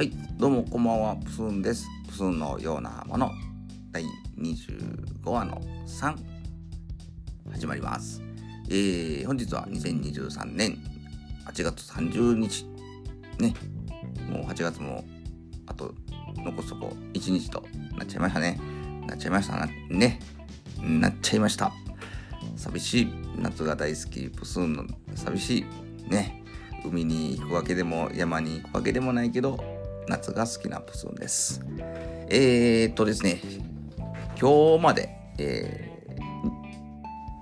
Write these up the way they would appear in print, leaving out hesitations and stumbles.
はい、どうもこんばんは、プスンです。プスンのようなもの第25話の3始まります。本日は2023年8月30日ね、もう8月もあと残すとこ1日となっちゃいました。寂しい、夏が大好きプスンの寂しいね、海に行くわけでも山に行くわけでもないけど夏が好きなプスンです。ですね、今日まで、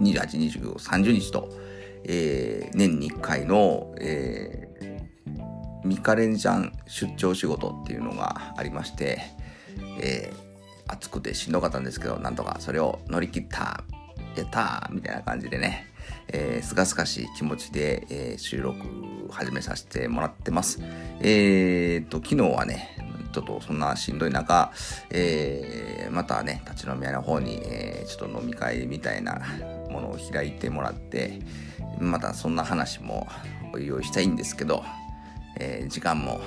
28、29、30日と、年に1回の、ミカレンジャン出張仕事っていうのがありまして、暑くてしんどかったんですけど、なんとかそれを乗り切った、やったみたいな感じでね、すがすがしい気持ちで、収録始めさせてもらってます。昨日はね、ちょっとそんなしんどい中、またね立ち飲み屋の方に、ちょっと飲み会みたいなものを開いてもらって、またそんな話もお用意したいんですけど、時間も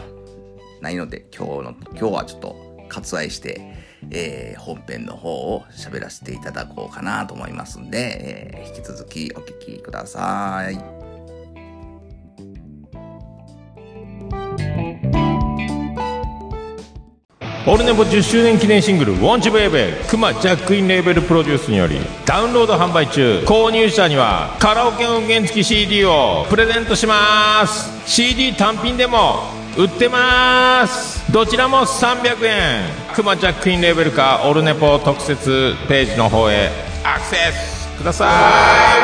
ないので今日はちょっと割愛して、本編の方を喋らせていただこうかなと思いますんで、引き続きお聞きください。オルネポ10周年記念シングル「Won't You Baby」クマジャックインレーベルプロデュースによりダウンロード販売中。購入者にはカラオケ音源付き CD をプレゼントします。 CD 単品でも売ってます。どちらも300円。クマジャックインレーベルかオルネポ特設ページの方へアクセスください。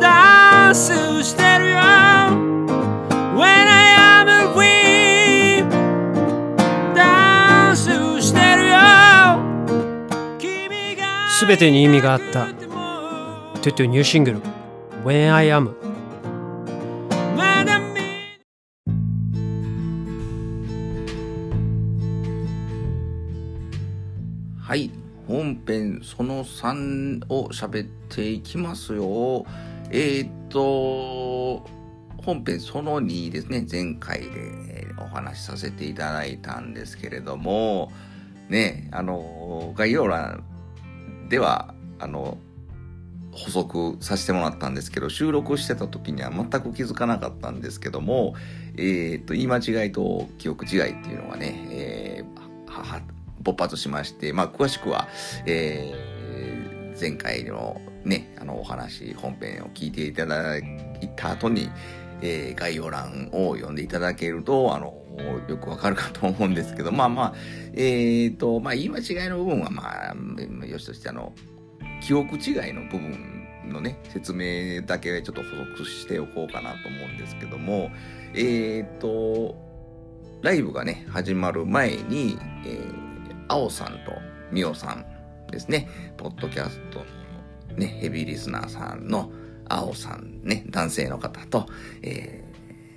ダンスしてるよ When I am we ダンスしてるよ。すべてに意味があったトゥトゥニューシングル When I am。 はい、本編その3を喋っていきますよ。本編その2ですね、前回でお話しさせていただいたんですけれども、ね、概要欄では、補足させてもらったんですけど、収録してた時には全く気づかなかったんですけども、言い間違いと記憶違いっていうのがね、勃発しまして、詳しくは、前回のね、お話、本編を聞いていただいた後に、概要欄を読んでいただけると、よくわかるかと思うんですけど、言い間違いの部分は、よしとして、記憶違いの部分のね、説明だけちょっと補足しておこうかなと思うんですけども、ライブがね、始まる前に、あおさんとみおさんですね、ポッドキャストの、ね、ヘビーリスナーさんのあおさんね、男性の方と、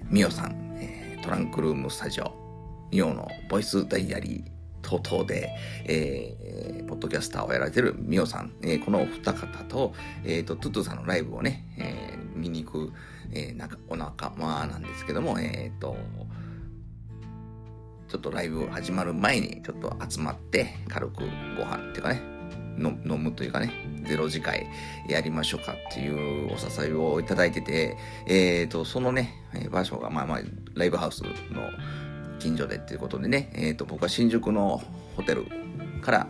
みおさん、トランクルームスタジオみおのボイスダイアリー等々で、ポッドキャスターをやられてるみおさん、このお二方と、トゥトゥさんのライブをね、見に行く、お仲間なんですけども、ちょっとライブ始まる前にちょっと集まって軽くご飯っていうかね、飲むというかね、0次会やりましょうかっていうお誘いをいただいてて、そのね、場所がライブハウスの近所でっていうことでね、僕は新宿のホテルから、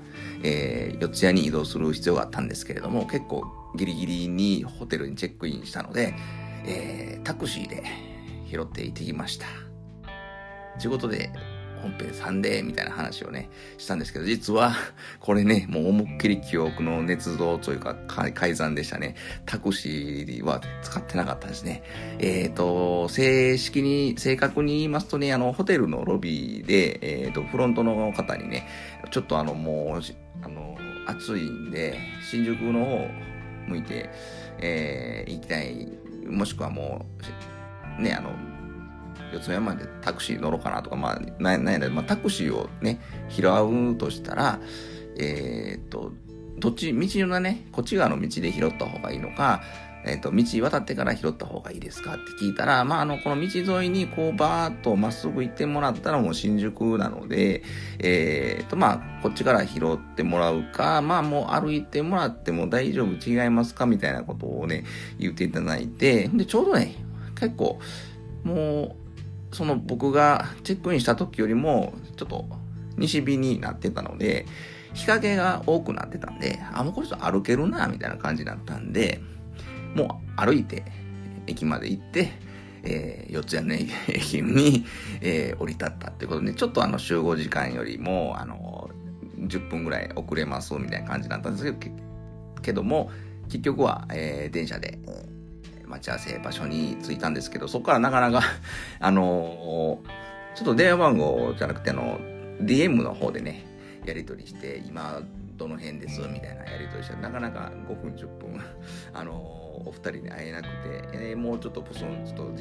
四ツ谷に移動する必要があったんですけれども、結構ギリギリにホテルにチェックインしたので、タクシーで拾って行ってきました。ということで、本編3でみたいな話をねしたんですけど、実はこれね、もう思いっきり記憶の捏造というか改ざんでしたね。タクシーは使ってなかったですね。正確に言いますとね、ホテルのロビーで、フロントの方にね、ちょっと暑いんで新宿の方向いて、行きたい、もしくはもうね、四つ目までタクシー乗ろうかなとか、悩んだり、タクシーをね、拾うとしたら、どっち道のね、こっち側の道で拾った方がいいのか、道渡ってから拾った方がいいですかって聞いたら、この道沿いにこうバーッとまっすぐ行ってもらったらもう新宿なので、こっちから拾ってもらうか、もう歩いてもらっても大丈夫違いますかみたいなことをね、言っていただいて、で、ちょうどね、結構、もう、その僕がチェックインした時よりも、ちょっと西日になってたので、日陰が多くなってたんで、もうこれちょっと歩けるな、みたいな感じだったんで、もう歩いて駅まで行って、四谷の駅に、降り立ったってことで、ちょっと集合時間よりも10分ぐらい遅れますみたいな感じだったんですけども結局は、電車で待ち合わせ場所に着いたんですけど、そこからなかなかちょっと電話番号じゃなくてDM の方でねやり取りして、今どの辺ですみたいなやり取りして、なかなか5分10分お二人に会えなくて、もうちょっとじ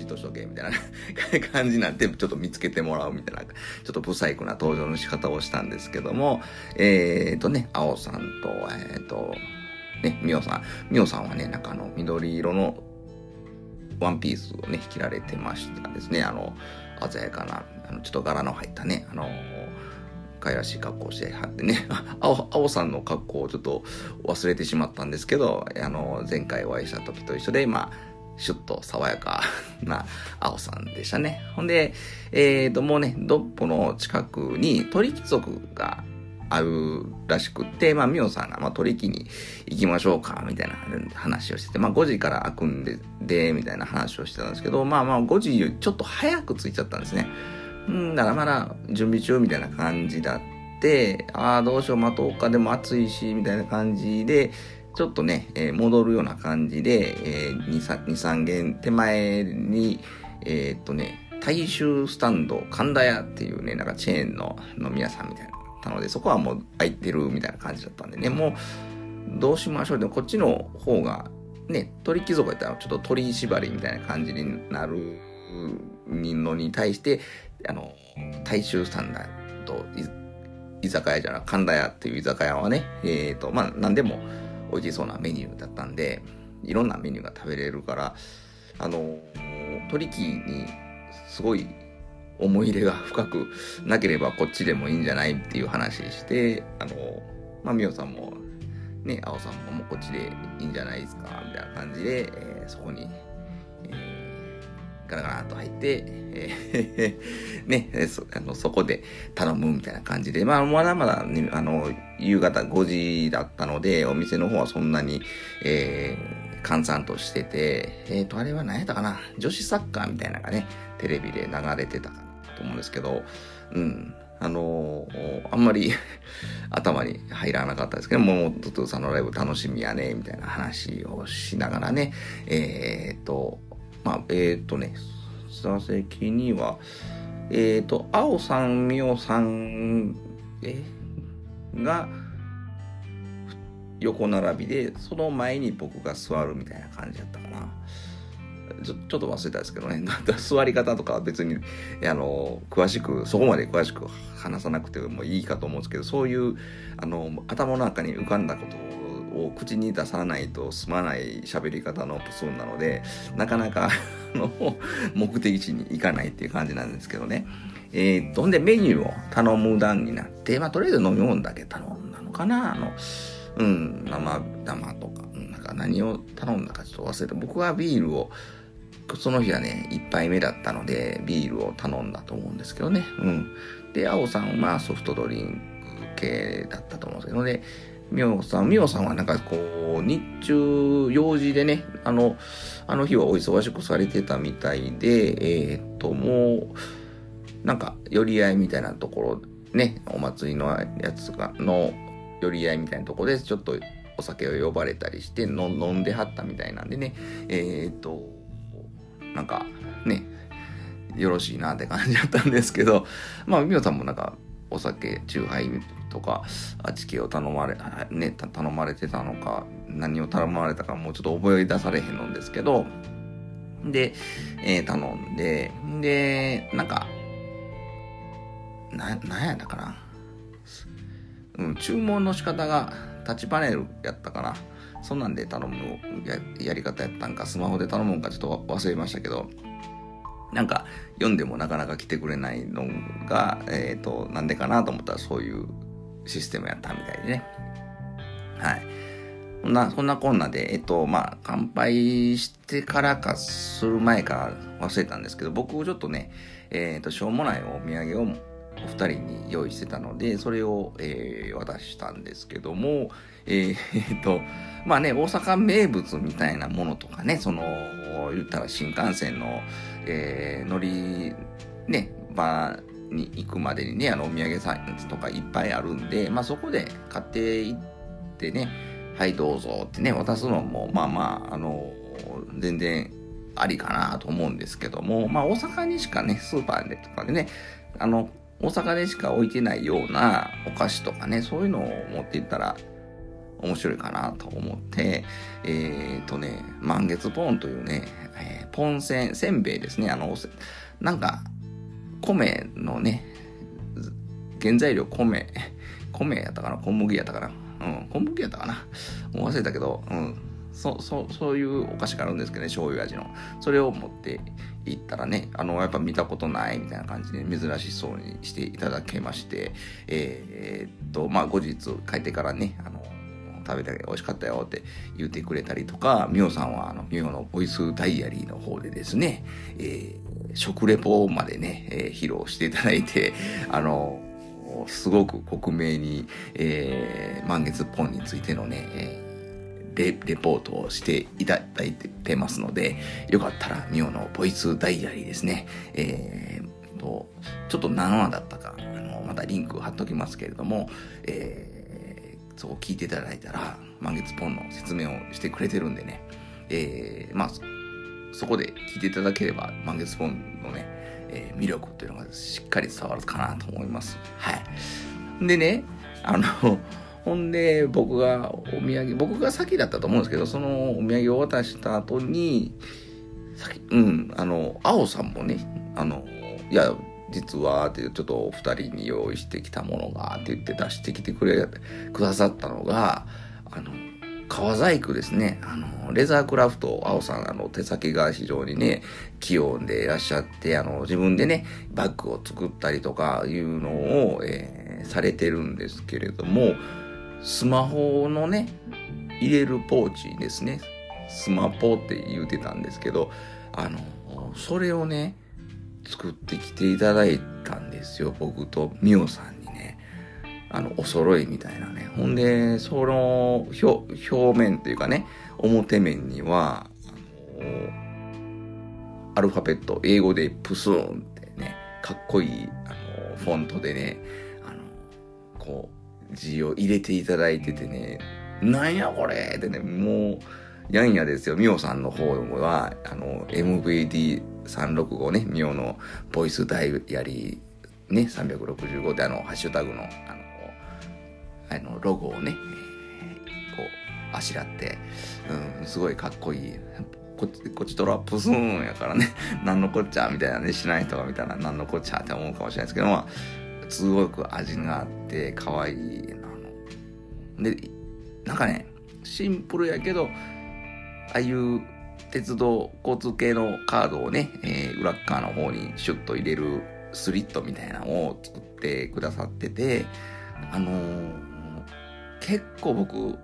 っとしとけみたいな感じになって、ちょっと見つけてもらうみたいな、ちょっと不細工な登場の仕方をしたんですけども、あおさんとみおさん、はね、なんか緑色のワンピースをね着られてましたですね。鮮やかなちょっと柄の入ったね、可愛らしい格好してはってね、あおさんの格好をちょっと忘れてしまったんですけど、前回お会いした時と一緒で、シュッと爽やかなあおさんでしたね。ほんで、もうね、ドッポの近くに鳥貴族があるらしくって、みおさんが、鳥貴に行きましょうか、みたいな話をしてて、5時から開くんで、みたいな話をしてたんですけど、5時よりちょっと早く着いちゃったんですね。だからまだ準備中みたいな感じだって、どうしよう、待とうか、でも暑いし、みたいな感じで、ちょっとね、戻るような感じで、2、3軒手前に、大衆スタンド、神田屋っていうね、なんかチェーンの飲み屋さんみたいなのだったので、そこはもう空いてるみたいな感じだったんでね、もう、どうしましょう。でもこっちの方が、ね、鳥貴族やったらちょっと鳥縛りみたいな感じになるのに対して、大衆スタンダード居酒屋じゃなく神田屋っていう居酒屋はね、何でも美味しそうなメニューだったんで、いろんなメニューが食べれるから、鳥貴にすごい思い入れが深くなければこっちでもいいんじゃないっていう話して、みおさんもね、あおさんもこっちでいいんじゃないですかみたいな感じで、そこに、ガラガラと入って、ね、そこで頼むみたいな感じで、まだまだ、ね、夕方5時だったので、お店の方はそんなに、閑散としてて、あれは何やったかな、女子サッカーみたいなのがね、テレビで流れてたかと思うんですけど、あんまり頭に入らなかったですけど、もうトトゥさんのライブ楽しみやね、みたいな話をしながらね、座席には、あおさん、みおさんが横並びで、その前に僕が座るみたいな感じだったかな。ちょっと忘れたんですけどね、座り方とかは別に、そこまで詳しく話さなくてもいいかと思うんですけど、そういう、頭の中に浮かんだことを、口に出さないと済まない喋り方のプソンなので、なかなか目的地に行かないっていう感じなんですけどね。ほんでメニューを頼む段になって、とりあえず飲み物だけ頼んだのかな、生とか、なんか何を頼んだかちょっと忘れて、僕はビールを、その日はね、1杯目だったので、ビールを頼んだと思うんですけどね。で、あおさんはソフトドリンク系だったと思うんですけどね。みおさんはなんかこう、日中用事でね、あの日はお忙しくされてたみたいで、もう、なんか、寄り合いみたいなところ、ね、お祭りのやつが、の寄り合いみたいなところで、ちょっとお酒を呼ばれたりして、飲んではったみたいなんでね、なんか、ね、よろしいなって感じだったんですけど、みおさんもなんか、お酒、チューハイとか、味系を頼まれてたのか、何を頼まれたかもうちょっと覚え出されへんのですけど、で、頼んで、なんやったかな、注文の仕方がタッチパネルやったかな、そんなんで頼む やり方やったんかスマホで頼むんかちょっと忘れましたけど、なんか読んでもなかなか来てくれないのがなんでかなと思ったらそういうシステムやったみたいでね。はい。そんなこんなで、乾杯してからかする前か忘れたんですけど、僕ちょっとね、しょうもないお土産をお二人に用意してたので、それを、渡したんですけども、まあね、大阪名物みたいなものとかね、言ったら新幹線の、乗り、ね、場に行くまでにね、お土産さんとかいっぱいあるんで、まあそこで買っていってね、はいどうぞってね渡すのもまあまあ全然ありかなと思うんですけども、まあ大阪にしかねスーパーでとかでね大阪でしか置いてないようなお菓子とかね、そういうのを持っていったら面白いかなと思って満月ポンというね、ポンせんべいですね。なんか米のね原材料米やったかな、小麦やったかな、小麦やったかな、もう忘れたけど、そういうお菓子があるんですけどね、醤油味の。それを持っていったらね、やっぱ見たことないみたいな感じで珍しそうにしていただけまして、まあ後日帰ってからね、食べたけど美味しかったよって言ってくれたりとか、みおさんはみおのボイスダイアリーの方でですね、食レポまでね、披露していただいて、すごく克明に、満月ポンについてのね、レポートをしていただいてますので、よかったらミオのボイスダイアリーですね、ちょっと何話だったかまたリンク貼っときますけれども、そう聞いていただいたら満月ポンの説明をしてくれてるんでね、まあそこで聞いていただければ満月ポンのね魅力というのがしっかり伝わるかなと思います。はい。でね、ほんで僕が先だったと思うんですけど、そのお土産を渡した後に、あおさんもね、いや実はってちょっとお二人に用意してきたものがって言って出してきてくださったのが革細工ですね。レザークラフト、あおさん、手先が非常にね、器用でいらっしゃって、自分でね、バッグを作ったりとかいうのを、されてるんですけれども、スマホのね、入れるポーチですね。スマポって言うてたんですけど、それをね、作ってきていただいたんですよ。僕とみおさんにね。お揃いみたいなね。ほんで、その表面というかね、表面には、アルファベット、英語でプスーンってね、かっこいい、フォントでね、字を入れていただいててね、なんやこれってね、もう、やんやですよ。ミオさんの方は、MVD365 ね、ミオのボイスダイアリーね、365でハッシュタグの、ロゴをね、あしらって、すごいかっこいい。こっちとらプスーンやからね、なんのこっちゃみたいなね、しない人が見たらなんのこっちゃって思うかもしれないですけど、まあ、すごく味があって、かわいい。で、なんかね、シンプルやけど、ああいう鉄道交通系のカードをね、裏側の方にシュッと入れるスリットみたいなのを作ってくださってて、結構僕、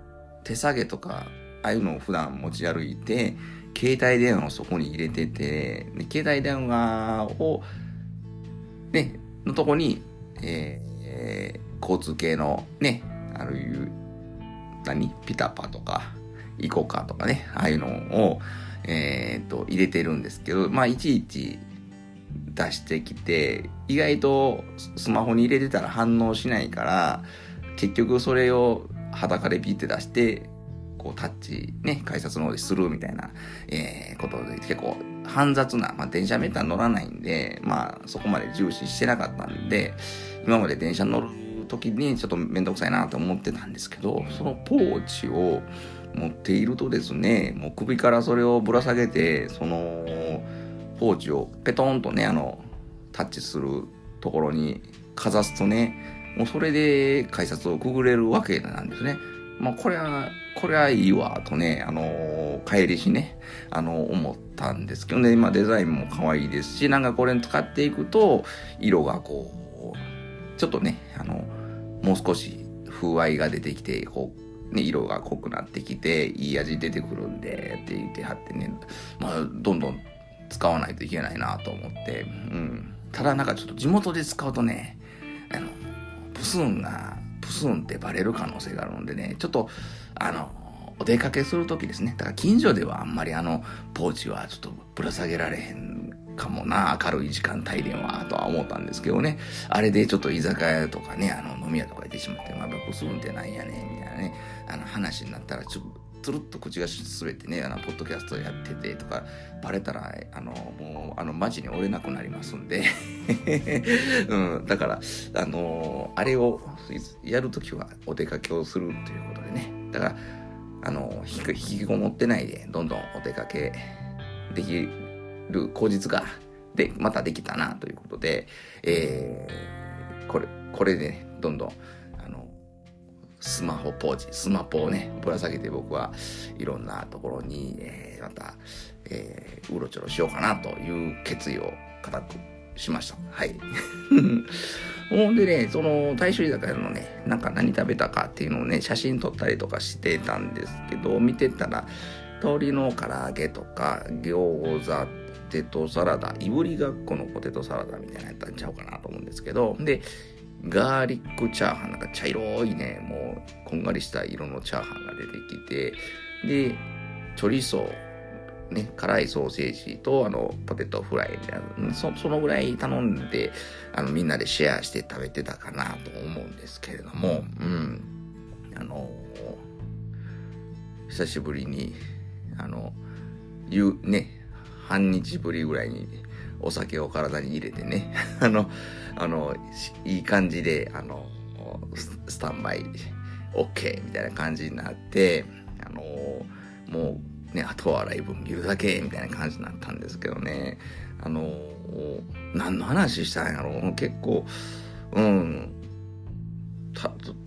手提げとかああいうのを普段持ち歩いて携帯電話をそこに入れてて、で携帯電話をねのとこに、交通系のねあるいうピタパとかイコカとかねああいうのを、入れてるんですけど、まあいちいち出してきて意外とスマホに入れてたら反応しないから結局それを裸でピッて出してこうタッチね改札の方でするみたいな、ことで結構煩雑な、まあ、電車めったら乗らないんでまあそこまで重視してなかったんで今まで電車乗る時にちょっとめんどくさいなと思ってたんですけど、そのポーチを持っているとですねもう首からそれをぶら下げてそのポーチをペトンとねタッチするところにかざすとねもうそれで改札をくぐれるわけなんですね。まあこれは良いわとね、帰りしね、思ったんですけどね、今デザインも可愛いですし、なんかこれ使っていくと色がこうちょっとね、もう少し風合いが出てきて、こうね、色が濃くなってきていい味出てくるんでって言ってはってね、まあどんどん使わないといけないなと思って、うん、ただなんかちょっと地元で使うとね、プスンってバレる可能性があるんでね、ちょっとお出かけするときですね、だから近所ではあんまりポーチはちょっとぶら下げられへんかもな、明るい時間帯ではとは思ったんですけどね、あれでちょっと居酒屋とかね、飲み屋とか行ってしまって、まあ、プスンってなんやねんみたいなね、話になったらちょっとつるっと口が滑ってね、ポッドキャストやっててとかバレたらもうマジに折れなくなりますんで、うん、だからあれをやるときはお出かけをするということでね、だから引きこもってないでどんどんお出かけできる口実がでまたできたなということで、これで、ね、どんどんスマホポーチ、スマホをね、ぶら下げて僕はいろんなところに、また、うろちょろしようかなという決意を固くしました。はい。ほんでね、その大衆居酒屋のね、なんか何食べたかっていうのをね、写真撮ったりとかしてたんですけど、見てたら、鶏の唐揚げとか、餃子、ポテトサラダ、いぶりがっこのポテトサラダみたいなやったんちゃうかなと思うんですけど、で、ガーリックチャーハン、なんか茶色いね、もうこんがりした色のチャーハンが出てきて、でチョリソー、ね、辛いソーセージとポテトフライみたいな、そのぐらい頼んでみんなでシェアして食べてたかなと思うんですけれども、うん、久しぶりに半日ぶりぐらいにお酒を体に入れてね、いい感じで、スタンバイ OK みたいな感じになって、もうね、あとはライブ見るだけみたいな感じになったんですけどね、何の話したんやろう、結構、うん、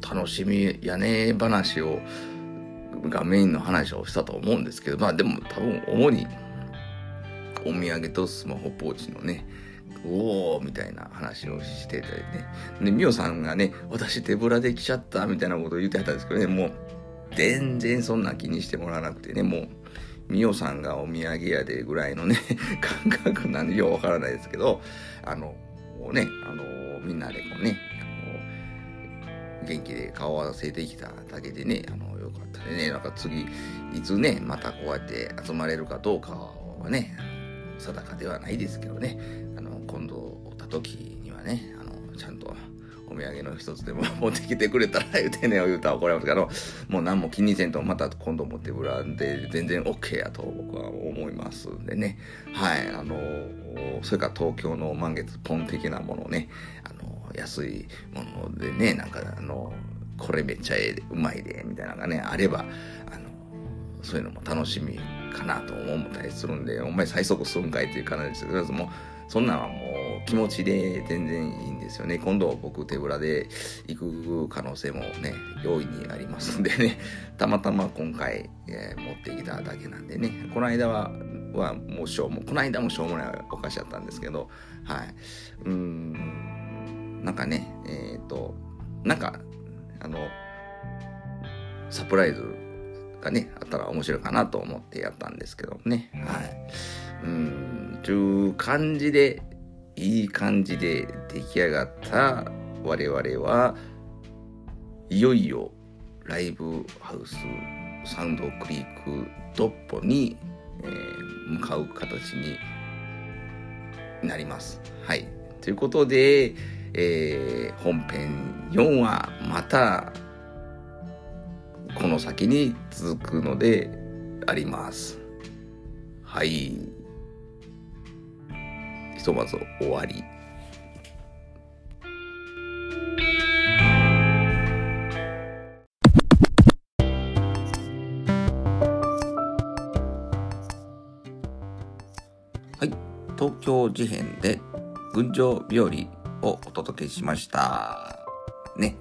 楽しみやね話を、がメインの話をしたと思うんですけど、まあでも多分主に、お土産とスマホポーチのね、おーみたいな話をしてたりね。で、みおさんがね、私手ぶらで来ちゃったみたいなことを言ってたんですけどね、もう全然そんな気にしてもらわなくてね、もうみおさんがお土産屋でぐらいのね、感覚なんでようわからないですけど、みんなでこうね、元気で顔合わせできただけでね、よかったでね、なんか次、いつね、またこうやって集まれるかどうかはね、定かではないですけどね、今度おった時にはね、ちゃんとお土産の一つでも持ってきてくれたら言うてね、言うたら怒られますけど、もう何も気にせんとまた今度持ってぶらんで全然 OK やと僕は思いますんでね、はい、それから東京の満月ポン的なものをね、安いものでね、なんかこれめっちゃうまいでみたいなのがねあれば、そういうのも楽しみかなと思ったりするんで、お前最速するんかいっていう感じですけど、もうそんなんはもう気持ちで全然いいんですよね。今度僕手ぶらで行く可能性もね、容易にありますんでね、たまたま今回、持ってきただけなんでね、この間はもうこの間もしょうもないお菓子だったんですけど、はい、なんかね、なんかサプライズがねあったら面白いかなと思ってやったんですけどね、はい、という感じで、いい感じで出来上がった我々はいよいよライブハウスサウンドクリークドッポに、向かう形になります。はい、ということで、本編4はまたこの先に続くのであります。はい。ひとまず終わり。はい。東京事変で群青日和をお届けしました。ね、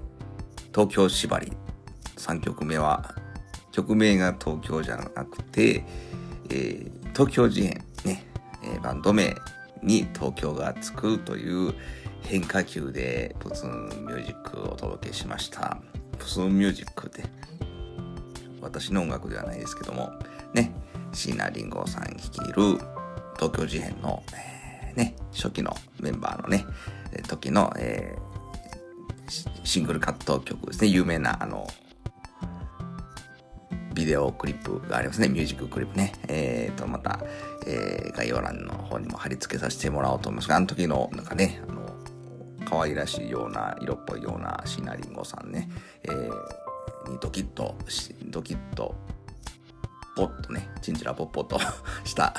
東京縛り3曲目は曲名が東京じゃなくて、東京事変ね、バンド名に東京がつくという変化球でポツンミュージックをお届けしました。ポツンミュージックって私の音楽ではないですけどもね、椎名林檎さん率いる東京事変の、ね、初期のメンバーのね時の、シングルカット曲ですね。有名なビデオクリップがありますね。ミュージッククリップね。また、概要欄の方にも貼り付けさせてもらおうと思いますが、あの時のなんかね、可愛らしいような色っぽいような椎名林檎さんね、にドキッとポッとね、チンチラポッポとした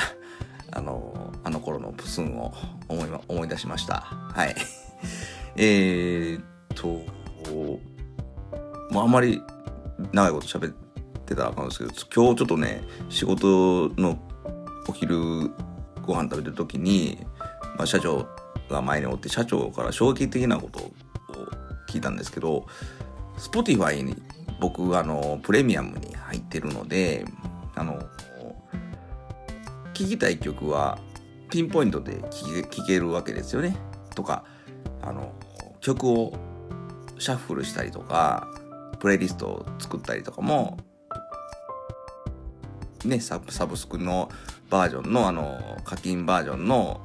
あの頃のプスンを思い出しました。はい。もうあんまり長いこと喋ってたらあかんですけど、今日ちょっとね、仕事のお昼ご飯食べてる時に、まあ、社長が前におって社長から衝撃的なことを聞いたんですけど、Spotify に僕プレミアムに入ってるので、聴きたい曲はピンポイントで聴けるわけですよね。とか曲をシャッフルしたりとかプレイリストを作ったりとかもね、サブスクのバージョンの課金バージョンの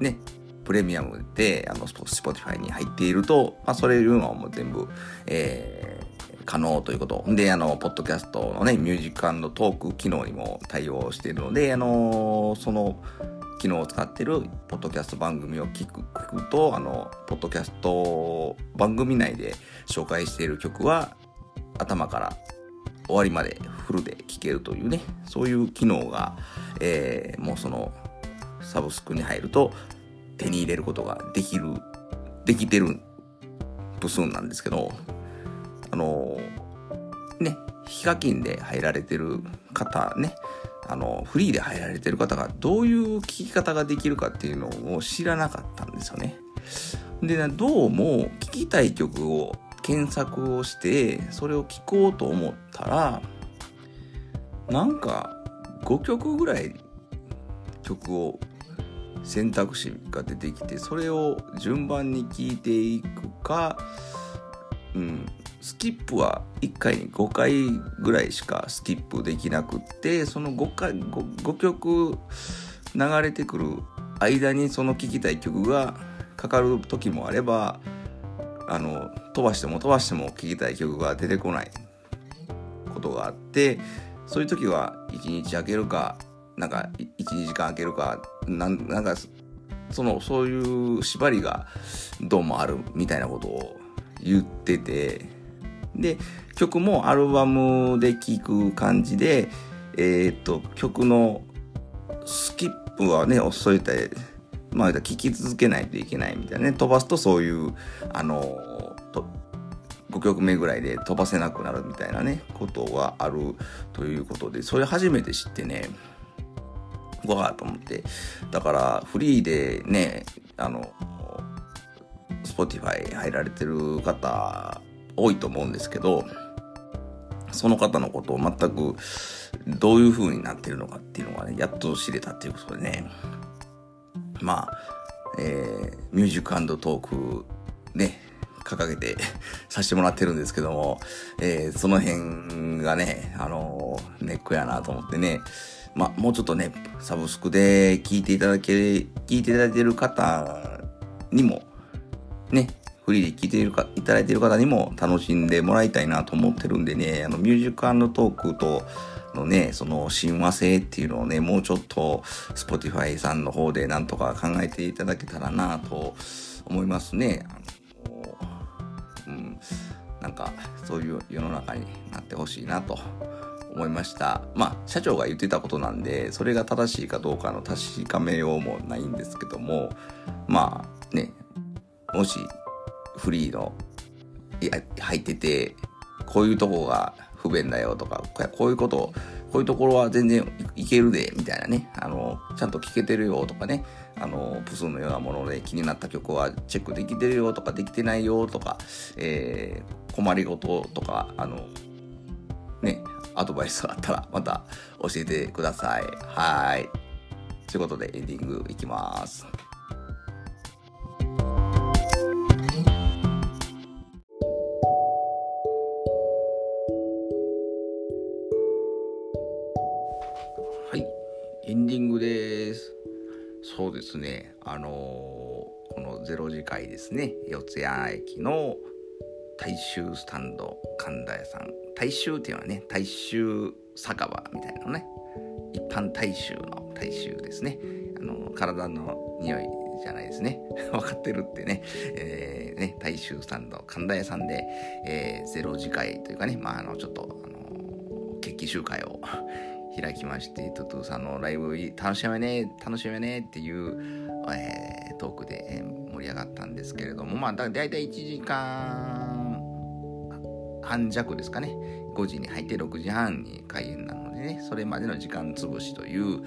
ねプレミアムでSpotify に入っていると、まあ、それいうのはもう全部、可能ということで、ポッドキャストのねミュージック&トーク機能にも対応しているので、その機能を使っているポッドキャスト番組を聞くと、ポッドキャスト番組内で紹介している曲は頭から終わりまでフルで聴けるというね、そういう機能が、もうそのサブスクに入ると手に入れることができてるプスンなんですけど、ね、非課金で入られてる方ね、フリーで入られてる方がどういう聞き方ができるかっていうのを知らなかったんですよね。で、どうも聞きたい曲を検索をしてそれを聴こうと思ったら、なんか5曲ぐらい曲を選択肢が出てきて、それを順番に聴いていくか、スキップは1回に5回ぐらいしかスキップできなくって、その5曲流れてくる間にその聴きたい曲がかかる時もあれば、飛ばしても聴きたい曲が出てこないことがあって、そういう時は1日空けるか、なんか 1,2 時間空けるか、なんかそういう縛りがどうもあるみたいなことを言ってて、で曲もアルバムで聴く感じで、曲のスキップはね遅いたり、まあ聴き続けないといけないみたいなね、飛ばすとそういう5曲目ぐらいで飛ばせなくなるみたいなねことがあるということで、それ初めて知ってね、わーと思って、だからフリーでねSpotify 入られてる方多いと思うんですけど、その方のことを全くどういう風になってるのかっていうのがね、やっと知れたっていうことでね、まあ、ミュージック&トークね掲げてさせてもらってるんですけども、その辺がねネックやなと思ってね、まあもうちょっとねサブスクで聞いていただいている方にもね、フリーで聞いていただいている方にも楽しんでもらいたいなと思ってるんでね、ミュージック&トークとのね、その親和性っていうのをね、もうちょっと Spotify さんの方でなんとか考えていただけたらなと思いますね。なんかそういう世の中になってほしいなと思いました。まあ社長が言ってたことなんで、それが正しいかどうかの確かめようもないんですけども、まあね、もしフリーの入っててこういうとこが不便だよとか、こういうことをこういうところは全然いけるでみたいなね、ちゃんと聴けてるよとかね、プスのようなもので気になった曲はチェックできてるよとかできてないよとか、困りごととかね、アドバイスがあったらまた教えてください。はい。ということでエンディングいきます。エンディングです。そうですね。この0時会ですね。四ツ谷駅の大衆スタンド神田屋さん。大衆っていうのはね、大衆酒場みたいなのね。一般大衆の大衆ですね。体の匂いじゃないですね。分かってるってね。ね、大衆スタンド神田屋さんで、0時会というかね、まあちょっと決起集会を。開きまして、トゥトゥさんのライブ楽しみねっていう、トークで盛り上がったんですけれども、まあだいたい1時間半弱ですかね。5時に入って6時半に開演なのでね、それまでの時間つぶしという、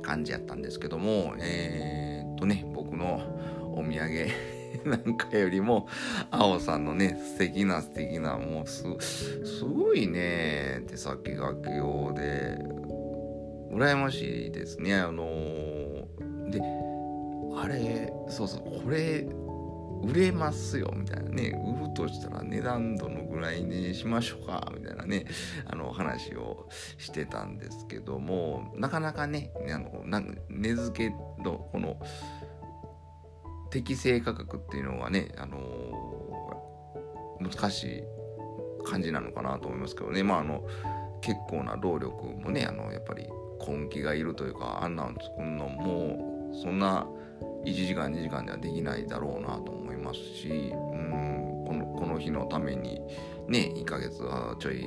感じやったんですけども、ね、僕のお土産なんかよりもあおさんのね素敵なもうすごいね手先が器用で羨ましいですね。であれそうこれ売れますよみたいなね、売るとしたら値段どのぐらいにしましょうかみたいなね話をしてたんですけども、なかなかね値付けのこの適正価格っていうのはね、難しい感じなのかなと思いますけどね。まあ結構な労力もね、やっぱり根気がいるというか、あんなの作るのもそんな1時間2時間ではできないだろうなと思いますし、この日のためにね1ヶ月はちょい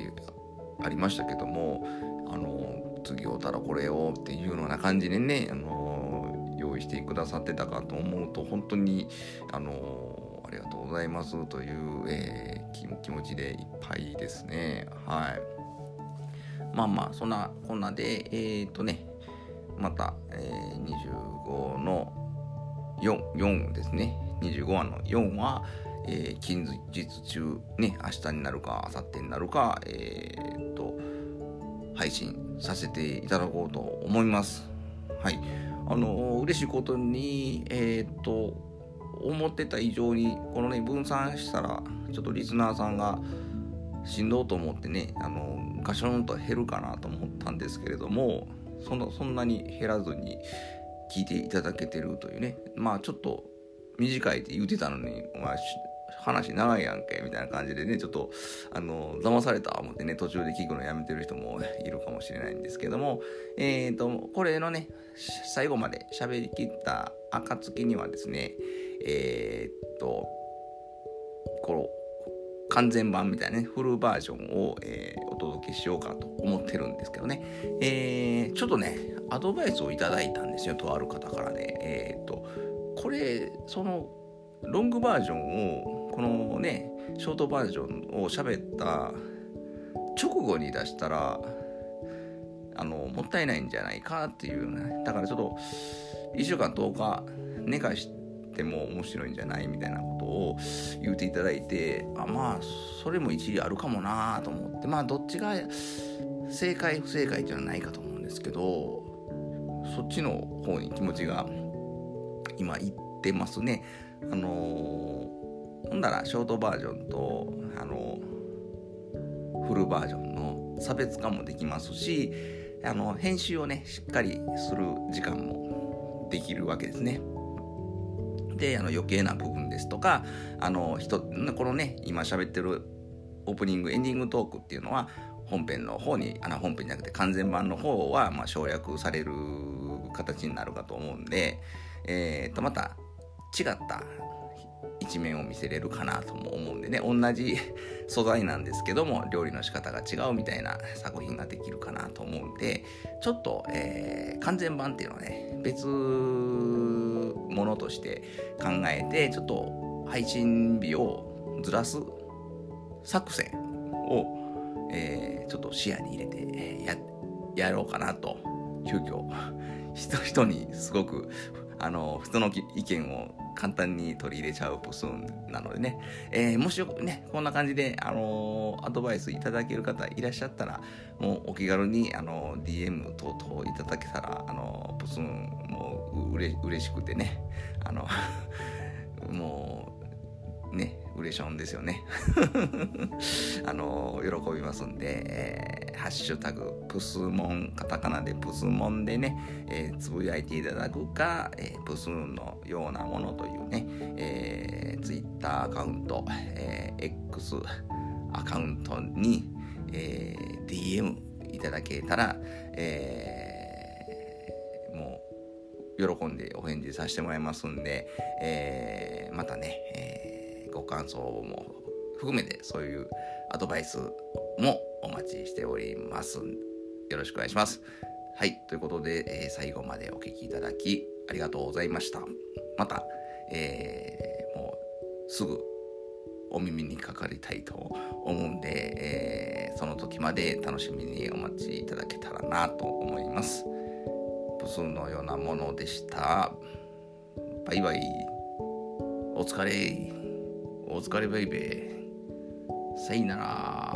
ありましたけども、次おたらこれをっていうような感じでね用意してくださってたかと思うと、本当にありがとうございますという、気持ちでいっぱいですね。はい。まあそんなこんなでねまた、25の4ですね。25の4は、近日中ね明日になるか明後日になるか配信させていただこうと思います。はい。嬉しいことに、思ってた以上にこのね分散したらちょっとリスナーさんがしんどうと思ってねガションと減るかなと思ったんですけれども、そんなに減らずに聞いていただけてるというね、まあちょっと短いって言ってたのに、まあ、話長いやんけみたいな感じでね、ちょっと騙された思ってね途中で聞くのやめてる人もいるかもしれないんですけども、これのね最後まで喋りきった暁にはですねこの完全版みたいなねフルバージョンを、お届けしようかと思ってるんですけどね、ちょっとねアドバイスをいただいたんですよ、とある方からね。これそのロングバージョンをこのねショートバージョンを喋った直後に出したらもったいないんじゃないかっていうね、だからちょっと1週間10日寝かしても面白いんじゃないみたいなことを言っていただいて、まあそれも一理あるかもなと思って、まあどっちが正解不正解じゃないかと思うんですけど、そっちの方に気持ちが今いってますね。ほんならショートバージョンとフルバージョンの差別化もできますし、編集をねしっかりする時間もできるわけですね。で余計な部分ですとかこのね今喋ってるオープニングエンディングトークっていうのは本編じゃなくて完全版の方は、まあ、省略される形になるかと思うんで、また違った一面を見せれるかなとも思うんでね、同じ素材なんですけども料理の仕方が違うみたいな作品ができるかなと思うんで、ちょっと、完全版っていうのはね別ものとして考えてちょっと配信日をずらす作戦を、ちょっと視野に入れてやろうかなと急遽人にすごく人の意見を簡単に取り入れちゃうポスンなのでね、もしねこんな感じでアドバイスいただける方いらっしゃったら、もうお気軽にDM 等々いただけたらポスンも嬉しくてね、もうねうれしょんですよね喜びますんで、ハッシュタグプスモン、カタカナでプスモンでね、つぶやいていただくか、プスンのようなものというね、ツイッターアカウント、X アカウントに、DM いただけたら、もう喜んでお返事させてもらいますんで、またね、ご感想も含めてそういうアドバイスもお待ちしております。よろしくお願いします。はい、ということで、最後までお聞きいただきありがとうございました。また、もうすぐお耳にかかりたいと思うんで、その時まで楽しみにお待ちいただけたらなと思います。プスのようなものでした。バイバイ。お疲れ。お疲れベイベー。さよなら。